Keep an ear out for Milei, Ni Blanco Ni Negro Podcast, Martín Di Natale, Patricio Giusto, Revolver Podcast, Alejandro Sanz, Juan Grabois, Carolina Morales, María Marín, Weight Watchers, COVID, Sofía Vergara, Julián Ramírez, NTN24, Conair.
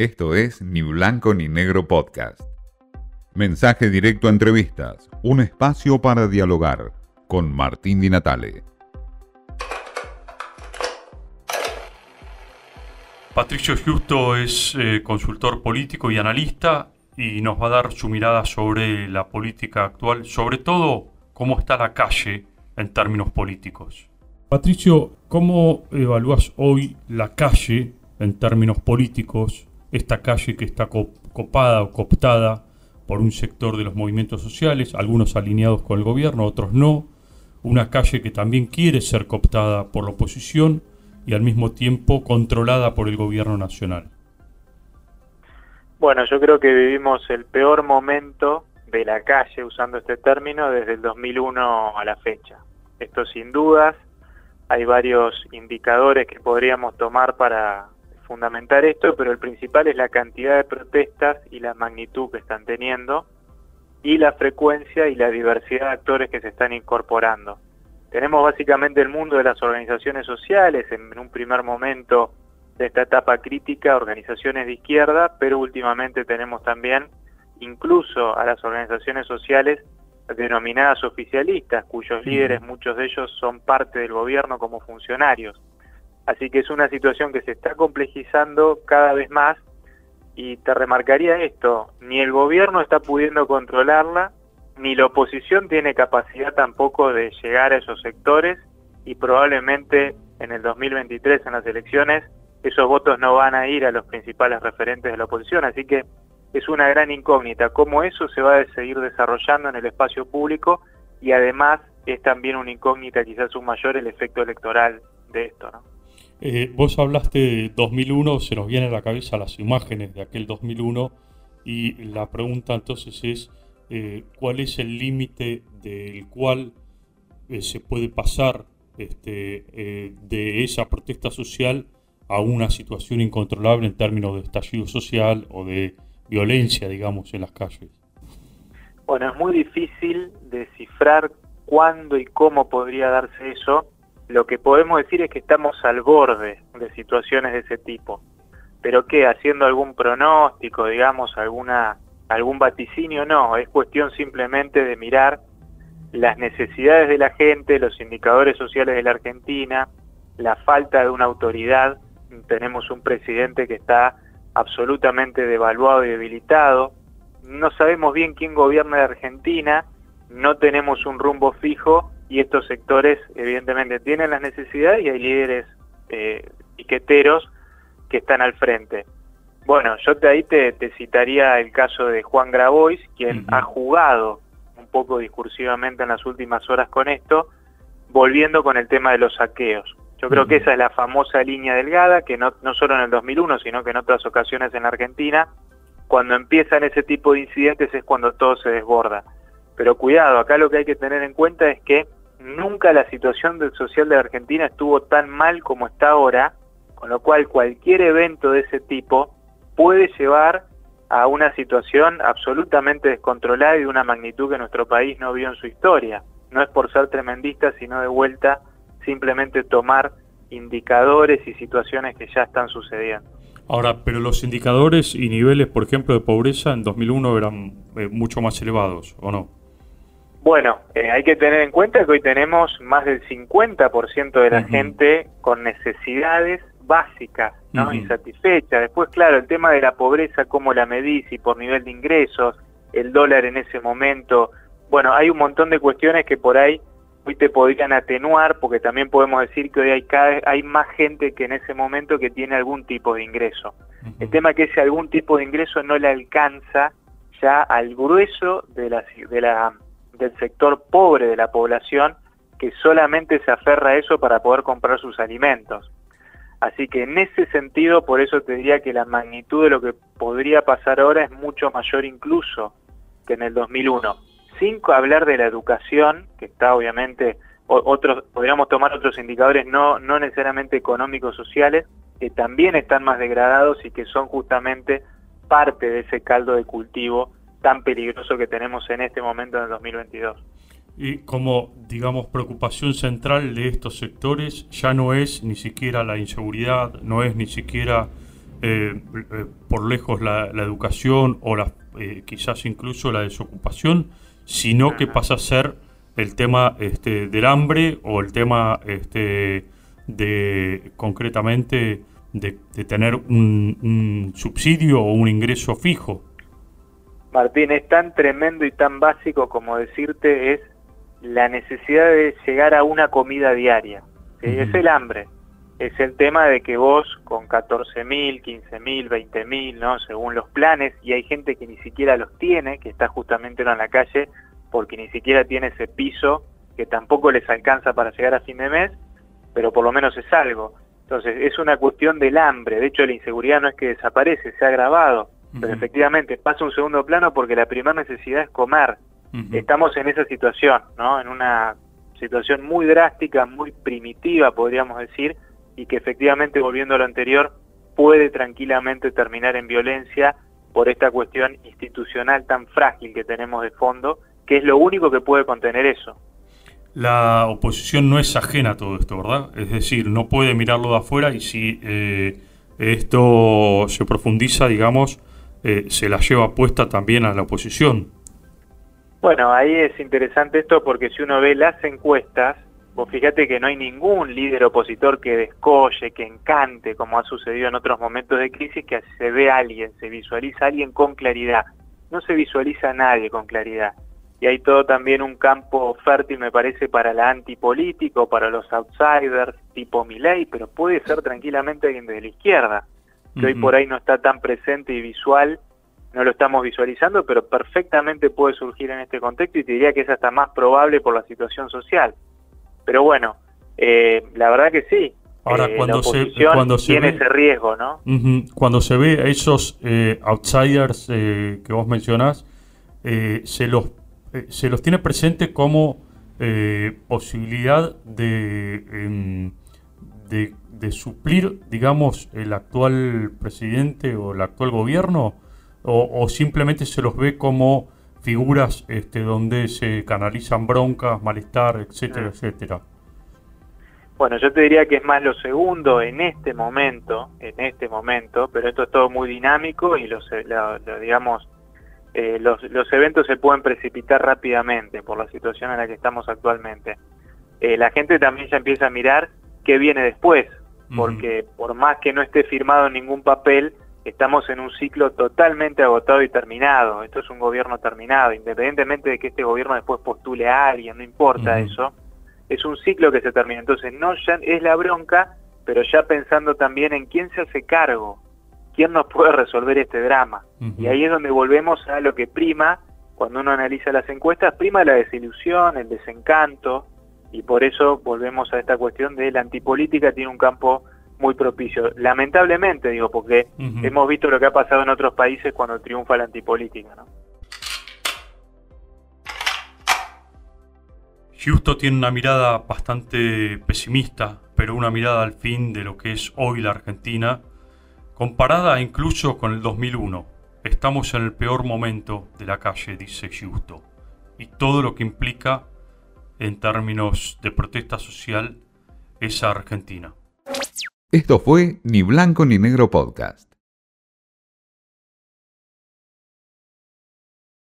Esto es Ni Blanco Ni Negro Podcast. Mensaje directo a entrevistas, un espacio para dialogar con Martín Di Natale. Patricio Giusto es consultor político y analista y nos va a dar su mirada sobre la política actual, sobre todo cómo está la calle en términos políticos. Patricio, ¿cómo evalúas hoy la calle en términos políticos? Esta calle que está copada o cooptada por un sector de los movimientos sociales, algunos alineados con el gobierno, otros no. Una calle que también quiere ser cooptada por la oposición y al mismo tiempo controlada por el gobierno nacional. Bueno, yo creo que vivimos el peor momento de la calle, usando este término, desde el 2001 a la fecha. Esto sin dudas, hay varios indicadores que podríamos tomar para fundamentar esto, pero el principal es la cantidad de protestas y la magnitud que están teniendo y la frecuencia y la diversidad de actores que se están incorporando. Tenemos básicamente el mundo de las organizaciones sociales, en un primer momento de esta etapa crítica, organizaciones de izquierda, pero últimamente tenemos también incluso a las organizaciones sociales denominadas oficialistas, cuyos líderes, muchos de ellos, son parte del gobierno como funcionarios. Así que es una situación que se está complejizando cada vez más y te remarcaría esto, ni el gobierno está pudiendo controlarla, ni la oposición tiene capacidad tampoco de llegar a esos sectores y probablemente en el 2023, en las elecciones, esos votos no van a ir a los principales referentes de la oposición. Así que es una gran incógnita cómo eso se va a seguir desarrollando en el espacio público y además es también una incógnita, quizás un mayor, el efecto electoral de esto, ¿no? Vos hablaste de 2001, se nos vienen a la cabeza las imágenes de aquel 2001 y la pregunta entonces es ¿cuál es el límite del cual se puede pasar de esa protesta social a una situación incontrolable en términos de estallido social o de violencia, digamos, en las calles? Bueno, es muy difícil descifrar cuándo y cómo podría darse eso. Lo que podemos decir es que estamos al borde de situaciones de ese tipo. ¿Pero qué? ¿Haciendo algún pronóstico, digamos, algún vaticinio? No, es cuestión simplemente de mirar las necesidades de la gente, los indicadores sociales de la Argentina, la falta de una autoridad. Tenemos un presidente que está absolutamente devaluado y debilitado. No sabemos bien quién gobierna la Argentina, no tenemos un rumbo fijo. Y estos sectores, evidentemente, tienen las necesidades y hay líderes piqueteros que están al frente. Bueno, yo ahí te citaría el caso de Juan Grabois, quien ha jugado un poco discursivamente en las últimas horas con esto, volviendo con el tema de los saqueos. Yo creo que esa es la famosa línea delgada, que no solo en el 2001, sino que en otras ocasiones en la Argentina, cuando empiezan ese tipo de incidentes es cuando todo se desborda. Pero cuidado, acá lo que hay que tener en cuenta es que nunca la situación social de la Argentina estuvo tan mal como está ahora, con lo cual cualquier evento de ese tipo puede llevar a una situación absolutamente descontrolada y de una magnitud que nuestro país no vio en su historia. No es por ser tremendista, sino de vuelta simplemente tomar indicadores y situaciones que ya están sucediendo. Ahora, pero los indicadores y niveles, por ejemplo, de pobreza en 2001 eran mucho más elevados, ¿o no? Bueno, hay que tener en cuenta que hoy tenemos más del 50% de la gente con necesidades básicas, ¿no? Insatisfechas. Después, claro, el tema de la pobreza, cómo la medís y por nivel de ingresos, el dólar en ese momento. Bueno, hay un montón de cuestiones que por ahí hoy te podrían atenuar, porque también podemos decir que hoy hay más gente que en ese momento que tiene algún tipo de ingreso. El tema es que ese algún tipo de ingreso no le alcanza ya al grueso del sector pobre de la población, que solamente se aferra a eso para poder comprar sus alimentos. Así que en ese sentido, por eso te diría que la magnitud de lo que podría pasar ahora es mucho mayor incluso que en el 2001. Sin hablar de la educación, que está obviamente, podríamos tomar otros indicadores no necesariamente económicos, sociales, que también están más degradados y que son justamente parte de ese caldo de cultivo tan peligroso que tenemos en este momento en el 2022. Y como, digamos, preocupación central de estos sectores ya no es ni siquiera la inseguridad, no es ni siquiera por lejos la educación o quizás incluso la desocupación, sino que pasa a ser el tema del hambre o el tema concretamente de tener un subsidio o un ingreso fijo. Martín, es tan tremendo y tan básico como decirte es la necesidad de llegar a una comida diaria. ¿Sí? Uh-huh. Es el hambre. Es el tema de que vos con 14.000, 15.000, 20.000, ¿no? Según los planes, y hay gente que ni siquiera los tiene, que está justamente en la calle porque ni siquiera tiene ese piso, que tampoco les alcanza para llegar a fin de mes, pero por lo menos es algo. Entonces es una cuestión del hambre. De hecho, la inseguridad no es que desaparece, se ha agravado, uh-huh, pero efectivamente pasa un segundo plano porque la primera necesidad es comer. Uh-huh. Estamos en esa situación, ¿no? En una situación muy drástica, muy primitiva, podríamos decir, y que efectivamente, volviendo a lo anterior, puede tranquilamente terminar en violencia por esta cuestión institucional tan frágil que tenemos de fondo, que es lo único que puede contener eso. La oposición no es ajena a todo esto, ¿verdad? Es decir, no puede mirarlo de afuera, y si esto se profundiza, digamos, se la lleva puesta también a la oposición. Bueno, ahí es interesante esto, porque si uno ve las encuestas, vos fíjate que no hay ningún líder opositor que descolle, que encante, como ha sucedido en otros momentos de crisis, que se ve a alguien, se visualiza a alguien con claridad. No se visualiza a nadie con claridad. Y hay todo también un campo fértil, me parece, para la antipolítico, para los outsiders, tipo Milei, pero puede ser tranquilamente alguien de la izquierda, que hoy por ahí no está tan presente y visual, no lo estamos visualizando, pero perfectamente puede surgir en este contexto, y te diría que es hasta más probable por la situación social. Pero bueno, la verdad que sí. Ahora, cuando se tiene ese riesgo, ¿no? Uh-huh. Cuando se ve a esos outsiders que vos mencionás, se los tiene presente como posibilidad de suplir, digamos, el actual presidente o el actual gobierno, o simplemente se los ve como figuras donde se canalizan broncas, malestar, etcétera, etcétera. Bueno, yo te diría que es más lo segundo en este momento, pero esto es todo muy dinámico y los eventos se pueden precipitar rápidamente por la situación en la que estamos actualmente. La gente también ya empieza a mirar qué viene después, porque por más que no esté firmado en ningún papel, estamos en un ciclo totalmente agotado y terminado. Esto es un gobierno terminado, independientemente de que este gobierno después postule a alguien, no importa eso. Es un ciclo que se termina. Entonces, no ya es la bronca, pero ya pensando también en quién se hace cargo, quién nos puede resolver este drama. Y ahí es donde volvemos a lo que prima, cuando uno analiza las encuestas, prima la desilusión, el desencanto, y por eso volvemos a esta cuestión de la antipolítica tiene un campo muy propicio. Lamentablemente, digo, porque hemos visto lo que ha pasado en otros países cuando triunfa la antipolítica, ¿no? Giusto tiene una mirada bastante pesimista, pero una mirada al fin de lo que es hoy la Argentina, comparada incluso con el 2001. Estamos en el peor momento de la calle, dice Giusto, y todo lo que implica en términos de protesta social esa Argentina. Esto fue Ni Blanco Ni Negro Podcast.